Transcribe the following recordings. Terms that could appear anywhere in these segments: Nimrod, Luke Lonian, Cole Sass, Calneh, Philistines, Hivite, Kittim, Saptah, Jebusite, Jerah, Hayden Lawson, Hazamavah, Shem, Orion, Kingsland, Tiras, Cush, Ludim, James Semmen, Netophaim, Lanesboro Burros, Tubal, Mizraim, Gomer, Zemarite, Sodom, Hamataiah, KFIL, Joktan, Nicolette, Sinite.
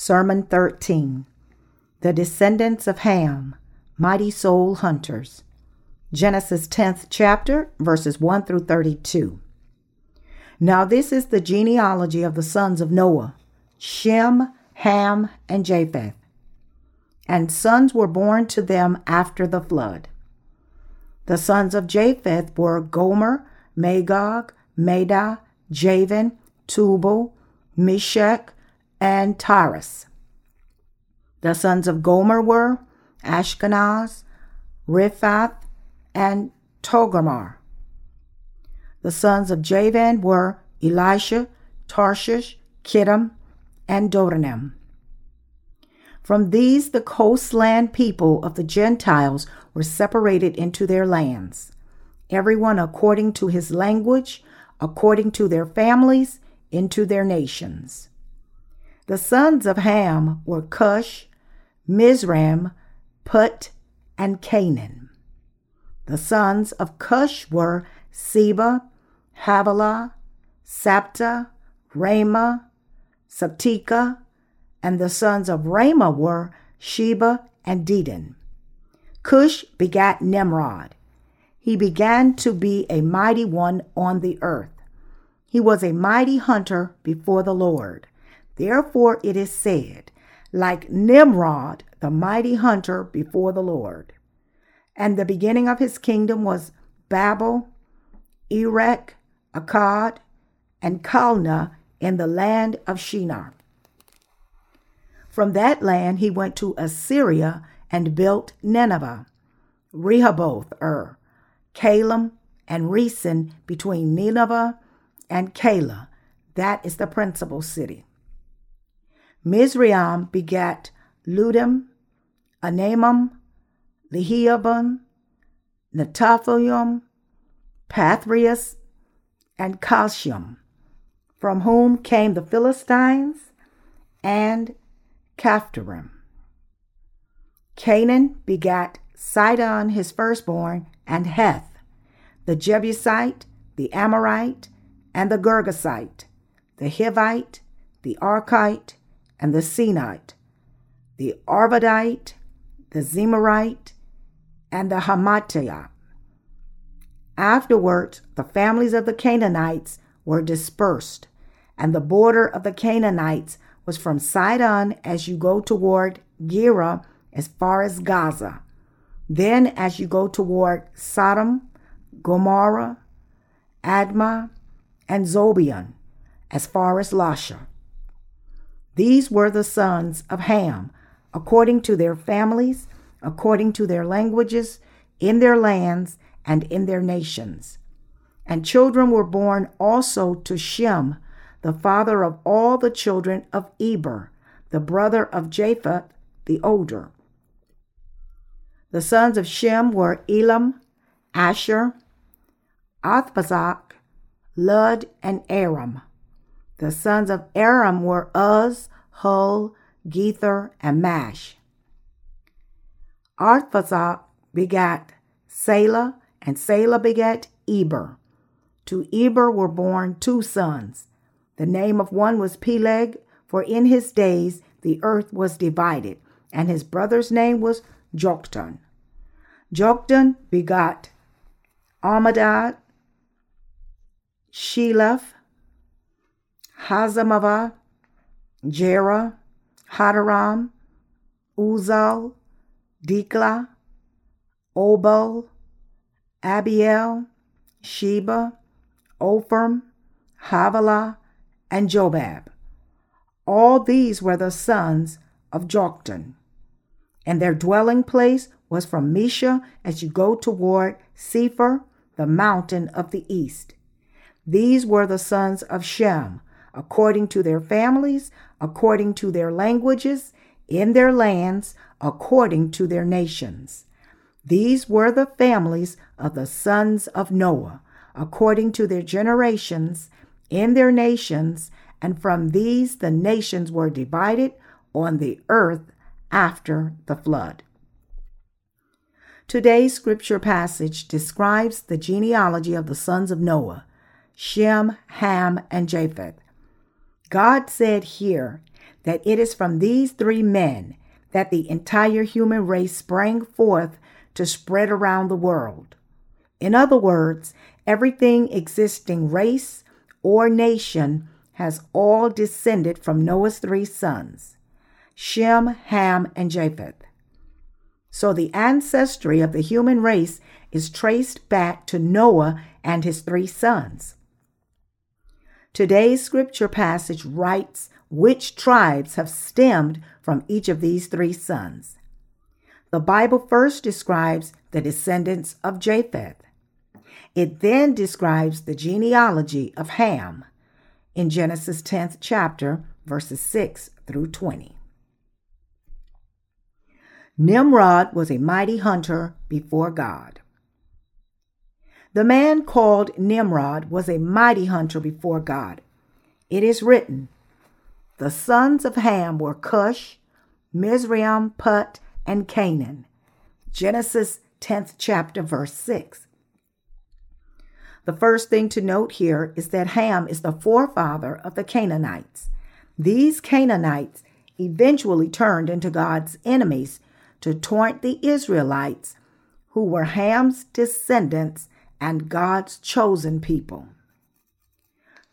Sermon 13. The Descendants of Ham, Mighty Soul Hunters. Genesis 10th chapter, verses 1 through 32. Now this is the genealogy of the sons of Noah, Shem, Ham, and Japheth. And sons were born to them after the flood. The sons of Japheth were Gomer, Magog, Madai, Javan, Tubal, Meshech, and Tiras. The sons of Gomer were Ashkenaz, Riphath, and Togramar. The sons of Javan were Elisha, Tarshish, Kittim, and Dodanim. From these the coastland people of the Gentiles were separated into their lands, everyone according to his language, according to their families, into their nations. The sons of Ham were Cush, Mizraim, Put, and Canaan. The sons of Cush were Seba, Havilah, Saptah, Ramah, Saptikah, and the sons of Ramah were Sheba and Dedan. Cush begat Nimrod. He began to be a mighty one on the earth. He was a mighty hunter before the Lord. Therefore it is said, like Nimrod, the mighty hunter before the Lord. And the beginning of his kingdom was Babel, Erech, Akkad, and Calneh in the land of Shinar. From that land he went to Assyria and built Nineveh, Rehoboth-ir, Calam, and Resen between Nineveh and Calah. That is the principal city. Mizraim begat Ludim, Anamim, Lehiabon, Netophaim, Pathreas, and Calcium, from whom came the Philistines and Caphtorim. Canaan begat Sidon, his firstborn, and Heth, the Jebusite, the Amorite, and the Girgashite, the Hivite, the Archite, and the Sinite, the Arvadite, the Zemarite, and the Hamataiah. Afterwards, the families of the Canaanites were dispersed, and the border of the Canaanites was from Sidon as you go toward Gera as far as Gaza. Then as you go toward Sodom, Gomorrah, Admah, and Zeboiim, as far as Lasha. These were the sons of Ham, according to their families, according to their languages, in their lands, and in their nations. And children were born also to Shem, the father of all the children of Eber, the brother of Japheth the older. The sons of Shem were Elam, Asher, Arphaxad, Lud, and Aram. The sons of Aram were Uz, Hul, Gether, and Mash. Arphaxad begat Salah, and Salah begat Eber. To Eber were born two sons. The name of one was Peleg, for in his days the earth was divided, and his brother's name was Joktan. Joktan begat Ammadad, Sheleph, Hazamavah, Jerah, Hadaram, Uzal, Dikla, Obal, Abiel, Sheba, Ophram, Havilah, and Jobab. All these were the sons of Joktan. And their dwelling place was from Mesha as you go toward Sefer, the mountain of the east. These were the sons of Shem, according to their families, according to their languages, in their lands, according to their nations. These were the families of the sons of Noah, according to their generations, in their nations, and from these the nations were divided on the earth after the flood. Today's scripture passage describes the genealogy of the sons of Noah, Shem, Ham, and Japheth. God said here that it is from these three men that the entire human race sprang forth to spread around the world. In other words, everything existing race or nation has all descended from Noah's three sons, Shem, Ham, and Japheth. So the ancestry of the human race is traced back to Noah and his three sons. Today's scripture passage writes which tribes have stemmed from each of these three sons. The Bible first describes the descendants of Japheth. It then describes the genealogy of Ham in Genesis 10th chapter, verses 6 through 20. Nimrod was a mighty hunter before God. The man called Nimrod was a mighty hunter before God. It is written, the sons of Ham were Cush, Mizraim, Put, and Canaan. Genesis 10th chapter, verse 6. The first thing to note here is that Ham is the forefather of the Canaanites. These Canaanites eventually turned into God's enemies to taunt the Israelites, who were Ham's descendants and God's chosen people.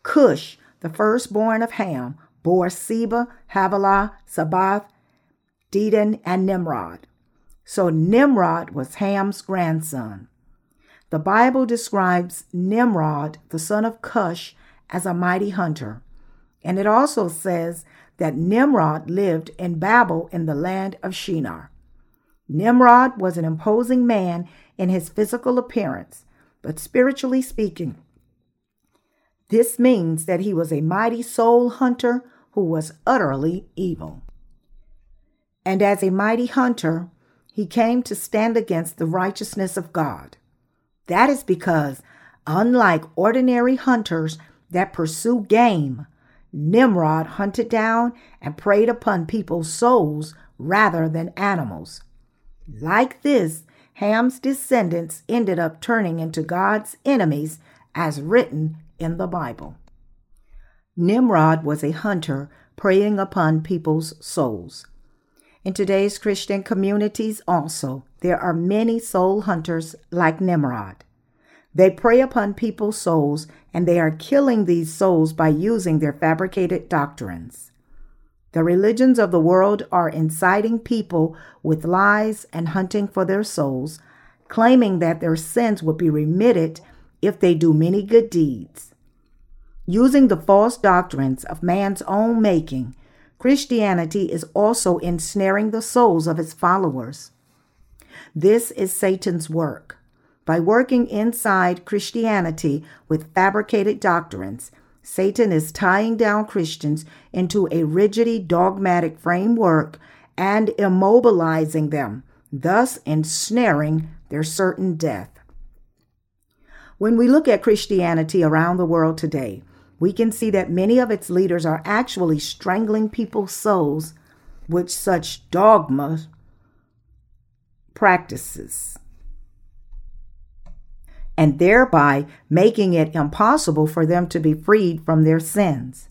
Cush, the firstborn of Ham, bore Seba, Havilah, Seba, Dedan, and Nimrod. So Nimrod was Ham's grandson. The Bible describes Nimrod, the son of Cush, as a mighty hunter. And it also says that Nimrod lived in Babel in the land of Shinar. Nimrod was an imposing man in his physical appearance, but spiritually speaking, this means that he was a mighty soul hunter who was utterly evil. And as a mighty hunter, he came to stand against the righteousness of God. That is because, unlike ordinary hunters that pursue game, Nimrod hunted down and preyed upon people's souls rather than animals. Like this, Ham's descendants ended up turning into God's enemies, as written in the Bible. Nimrod was a hunter preying upon people's souls. In today's Christian communities also, there are many soul hunters like Nimrod. They prey upon people's souls, and they are killing these souls by using their fabricated doctrines. The religions of the world are inciting people with lies and hunting for their souls, claiming that their sins will be remitted if they do many good deeds. Using the false doctrines of man's own making, Christianity is also ensnaring the souls of its followers. This is Satan's work. By working inside Christianity with fabricated doctrines, Satan is tying down Christians into a rigidly dogmatic framework and immobilizing them, thus ensnaring their certain death. When we look at Christianity around the world today, we can see that many of its leaders are actually strangling people's souls with such dogma practices, and thereby making it impossible for them to be freed from their sins.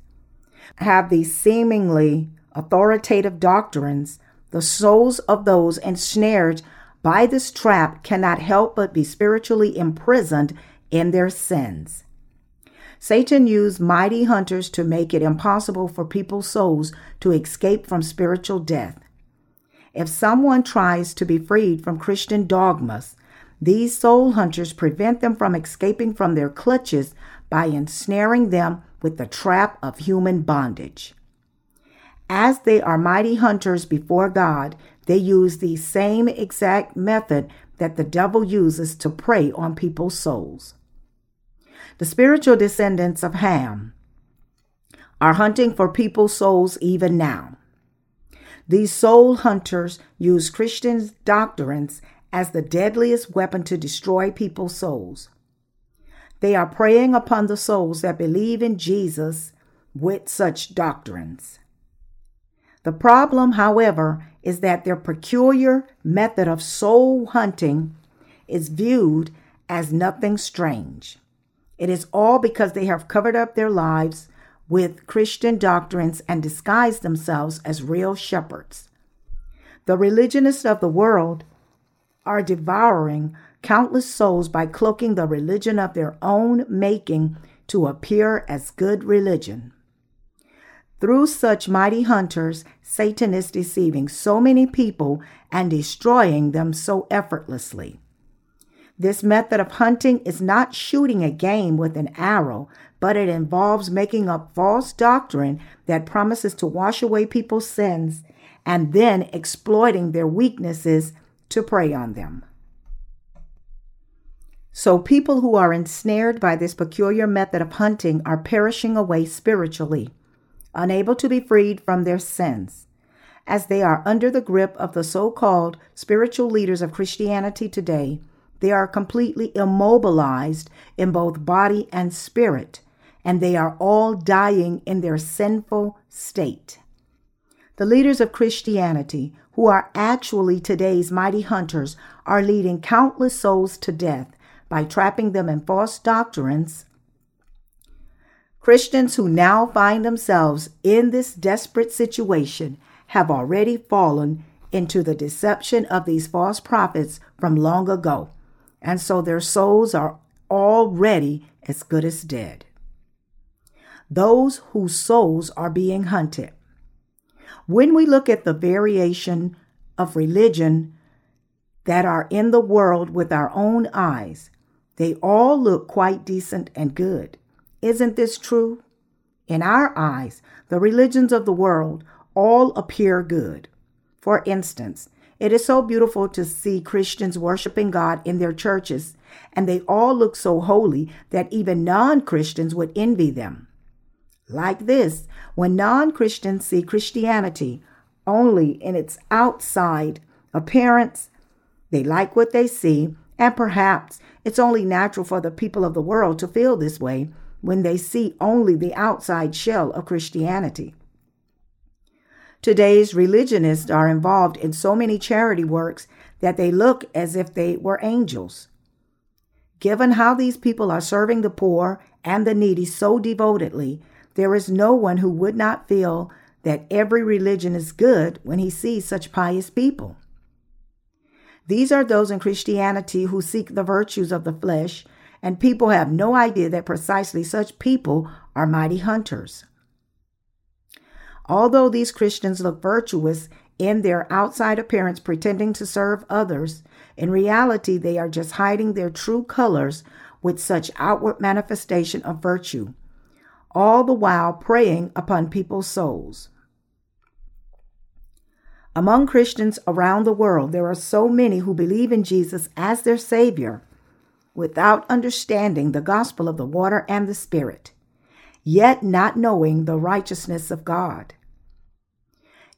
Have these seemingly authoritative doctrines, the souls of those ensnared by this trap cannot help but be spiritually imprisoned in their sins. Satan used mighty hunters to make it impossible for people's souls to escape from spiritual death. If someone tries to be freed from Christian dogmas, these soul hunters prevent them from escaping from their clutches by ensnaring them with the trap of human bondage. As they are mighty hunters before God, they use the same exact method that the devil uses to prey on people's souls. The spiritual descendants of Ham are hunting for people's souls even now. These soul hunters use Christian doctrines as the deadliest weapon to destroy people's souls. They are preying upon the souls that believe in Jesus with such doctrines. The problem, however, is that their peculiar method of soul hunting is viewed as nothing strange. It is all because they have covered up their lives with Christian doctrines and disguise themselves as real shepherds. The religionists of the world are devouring countless souls by cloaking the religion of their own making to appear as good religion. Through such mighty hunters, Satan is deceiving so many people and destroying them so effortlessly. This method of hunting is not shooting a game with an arrow, but it involves making up false doctrine that promises to wash away people's sins and then exploiting their weaknesses to prey on them. So people who are ensnared by this peculiar method of hunting are perishing away spiritually, unable to be freed from their sins, as they are under the grip of the so-called spiritual leaders of Christianity today. They are completely immobilized in both body and spirit, and they are all dying in their sinful state. The leaders of Christianity, who are actually today's mighty hunters, are leading countless souls to death by trapping them in false doctrines. Christians who now find themselves in this desperate situation have already fallen into the deception of these false prophets from long ago, and so their souls are already as good as dead. Those whose souls are being hunted. When we look at the variation of religion that are in the world with our own eyes, they all look quite decent and good. Isn't this true? In our eyes, the religions of the world all appear good. For instance, it is so beautiful to see Christians worshiping God in their churches, and they all look so holy that even non-Christians would envy them. Like this, when non-Christians see Christianity only in its outside appearance, they like what they see, and perhaps it's only natural for the people of the world to feel this way when they see only the outside shell of Christianity. Today's religionists are involved in so many charity works that they look as if they were angels. Given how these people are serving the poor and the needy so devotedly, there is no one who would not feel that every religion is good when he sees such pious people. These are those in Christianity who seek the virtues of the flesh, and people have no idea that precisely such people are mighty hunters. Although these Christians look virtuous in their outside appearance, pretending to serve others, in reality they are just hiding their true colors with such outward manifestation of virtue, all the while preying upon people's souls. Among Christians around the world, there are so many who believe in Jesus as their Savior, without understanding the gospel of the water and the Spirit, yet not knowing the righteousness of God.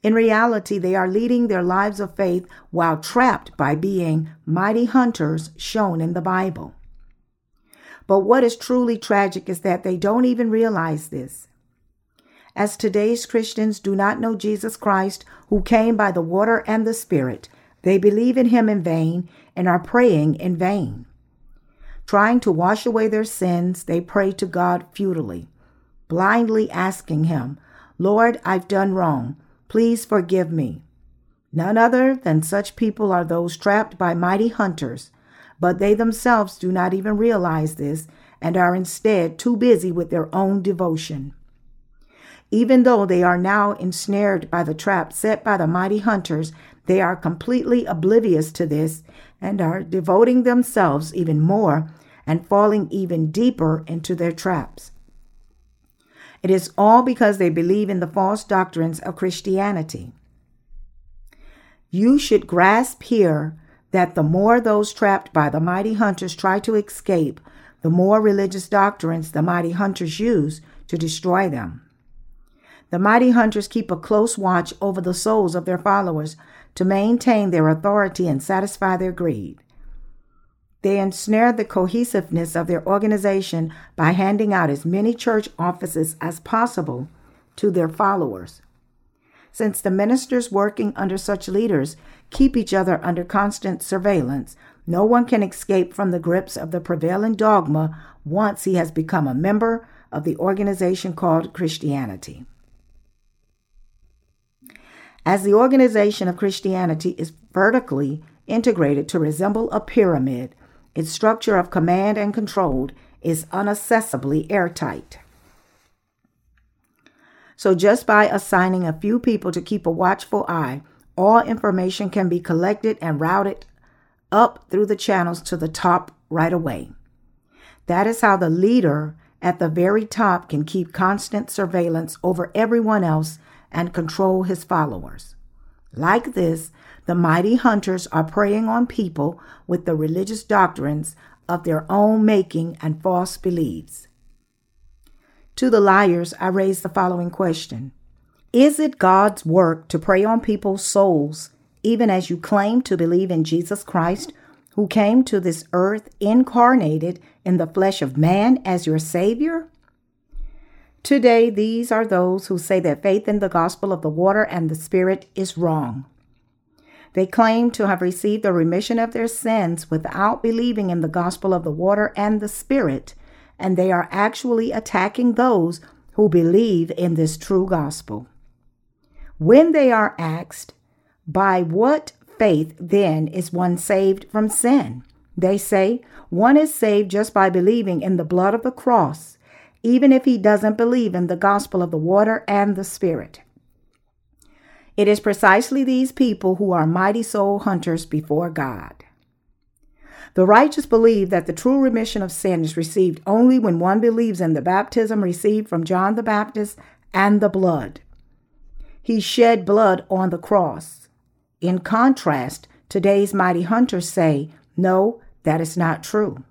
In reality, they are leading their lives of faith while trapped by being mighty hunters shown in the Bible. But what is truly tragic is that they don't even realize this. As today's Christians do not know Jesus Christ, who came by the water and the Spirit, they believe in him in vain and are praying in vain. Trying to wash away their sins, they pray to God futilely, blindly asking him, "Lord, I've done wrong. Please forgive me." None other than such people are those trapped by mighty hunters, but they themselves do not even realize this and are instead too busy with their own devotion. Even though they are now ensnared by the trap set by the mighty hunters, they are completely oblivious to this and are devoting themselves even more and falling even deeper into their traps. It is all because they believe in the false doctrines of Christianity. You should grasp here that the more those trapped by the mighty hunters try to escape, the more religious doctrines the mighty hunters use to destroy them. The mighty hunters keep a close watch over the souls of their followers to maintain their authority and satisfy their greed. They ensnare the cohesiveness of their organization by handing out as many church offices as possible to their followers. Since the ministers working under such leaders keep each other under constant surveillance, no one can escape from the grips of the prevailing dogma once he has become a member of the organization called Christianity. As the organization of Christianity is vertically integrated to resemble a pyramid, its structure of command and control is unaccessibly airtight. So just by assigning a few people to keep a watchful eye, all information can be collected and routed up through the channels to the top right away. That is how the leader at the very top can keep constant surveillance over everyone else and control his followers. Like this, the mighty hunters are preying on people with the religious doctrines of their own making and false beliefs. To the liars, I raise the following question. Is it God's work to prey on people's souls, even as you claim to believe in Jesus Christ, who came to this earth incarnated in the flesh of man as your Savior? Today, these are those who say that faith in the gospel of the water and the Spirit is wrong. They claim to have received the remission of their sins without believing in the gospel of the water and the Spirit, and they are actually attacking those who believe in this true gospel. When they are asked, by what faith then is one saved from sin? They say, one is saved just by believing in the blood of the cross, even if he doesn't believe in the gospel of the water and the Spirit. It is precisely these people who are mighty soul hunters before God. The righteous believe that the true remission of sin is received only when one believes in the baptism received from John the Baptist and the blood. He shed blood on the cross. In contrast, today's mighty hunters say, no, that is not true.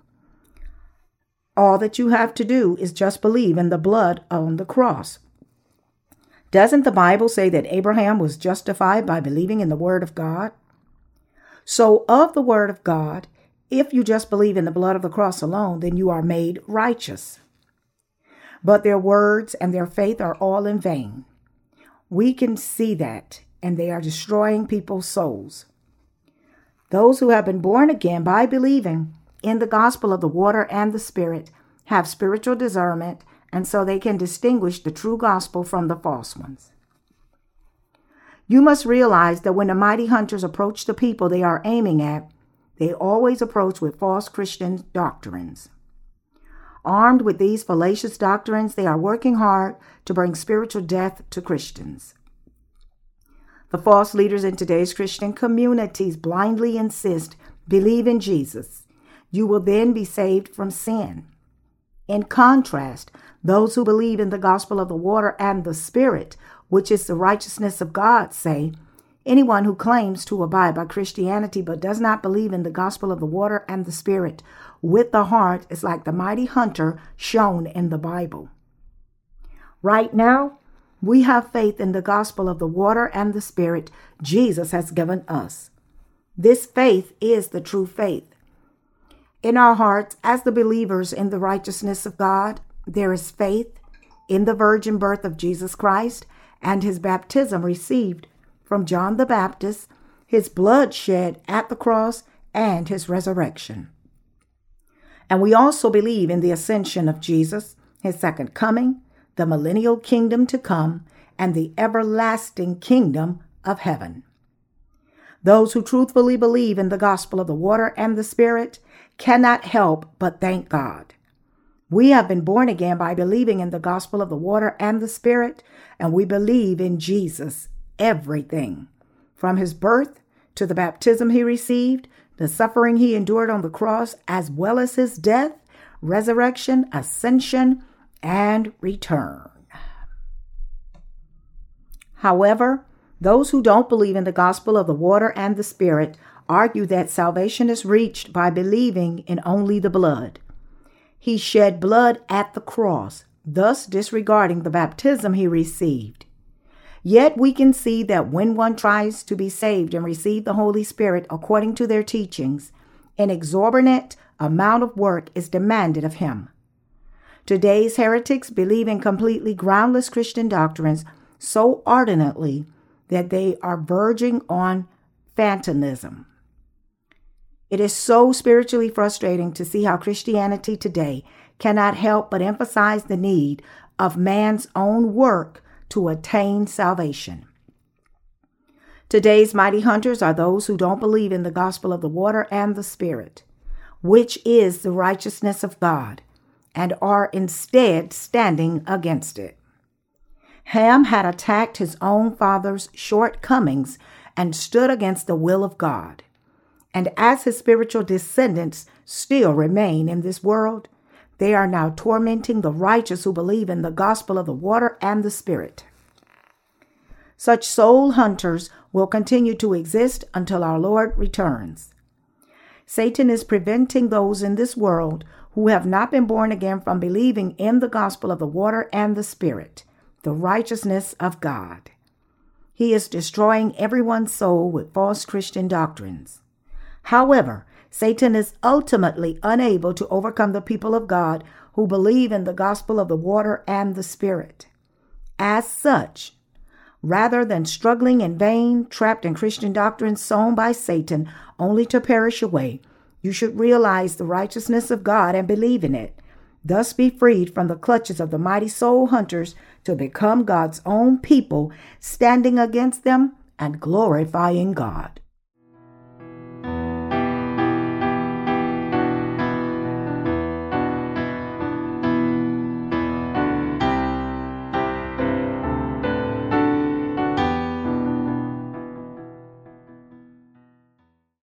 All that you have to do is just believe in the blood on the cross. Doesn't the Bible say that Abraham was justified by believing in the Word of God? So of the Word of God, if you just believe in the blood of the cross alone, then you are made righteous. But their words and their faith are all in vain. We can see that. And they are destroying people's souls. Those who have been born again by believing in the gospel of the water and the Spirit have spiritual discernment, and so they can distinguish the true gospel from the false ones. You must realize that when the mighty hunters approach the people they are aiming at, they always approach with false Christian doctrines. Armed with these fallacious doctrines, they are working hard to bring spiritual death to Christians. The false leaders in today's Christian communities blindly insist, believe in Jesus. You will then be saved from sin. In contrast, those who believe in the gospel of the water and the Spirit, which is the righteousness of God, say, anyone who claims to abide by Christianity but does not believe in the gospel of the water and the Spirit with the heart is like the mighty hunter shown in the Bible. Right now, we have faith in the gospel of the water and the Spirit Jesus has given us. This faith is the true faith. In our hearts, as the believers in the righteousness of God, there is faith in the virgin birth of Jesus Christ and his baptism received from John the Baptist, his blood shed at the cross, and his resurrection. And we also believe in the ascension of Jesus, his second coming, the millennial kingdom to come, and the everlasting kingdom of heaven. Those who truthfully believe in the gospel of the water and the Spirit cannot help but thank God. We have been born again by believing in the gospel of the water and the Spirit, and we believe in Jesus, everything, from his birth to the baptism he received, the suffering he endured on the cross, as well as his death, resurrection, ascension, and return. However, those who don't believe in the gospel of the water and the Spirit argue that salvation is reached by believing in only the blood. He shed blood at the cross, thus disregarding the baptism he received. Yet we can see that when one tries to be saved and receive the Holy Spirit according to their teachings, an exorbitant amount of work is demanded of him. Today's heretics believe in completely groundless Christian doctrines so ardently that they are verging on phantasm. It is so spiritually frustrating to see how Christianity today cannot help but emphasize the need of man's own work to attain salvation. Today's mighty hunters are those who don't believe in the gospel of the water and the Spirit, which is the righteousness of God, and are instead standing against it. Ham had attacked his own father's shortcomings and stood against the will of God. And as his spiritual descendants still remain in this world, they are now tormenting the righteous who believe in the gospel of the water and the Spirit. Such soul hunters will continue to exist until our Lord returns. Satan is preventing those in this world who have not been born again from believing in the gospel of the water and the Spirit, the righteousness of God. He is destroying everyone's soul with false Christian doctrines. However, Satan is ultimately unable to overcome the people of God who believe in the gospel of the water and the Spirit. As such, rather than struggling in vain, trapped in Christian doctrine sown by Satan only to perish away, you should realize the righteousness of God and believe in it. Thus be freed from the clutches of the mighty soul hunters to become God's own people, standing against them and glorifying God.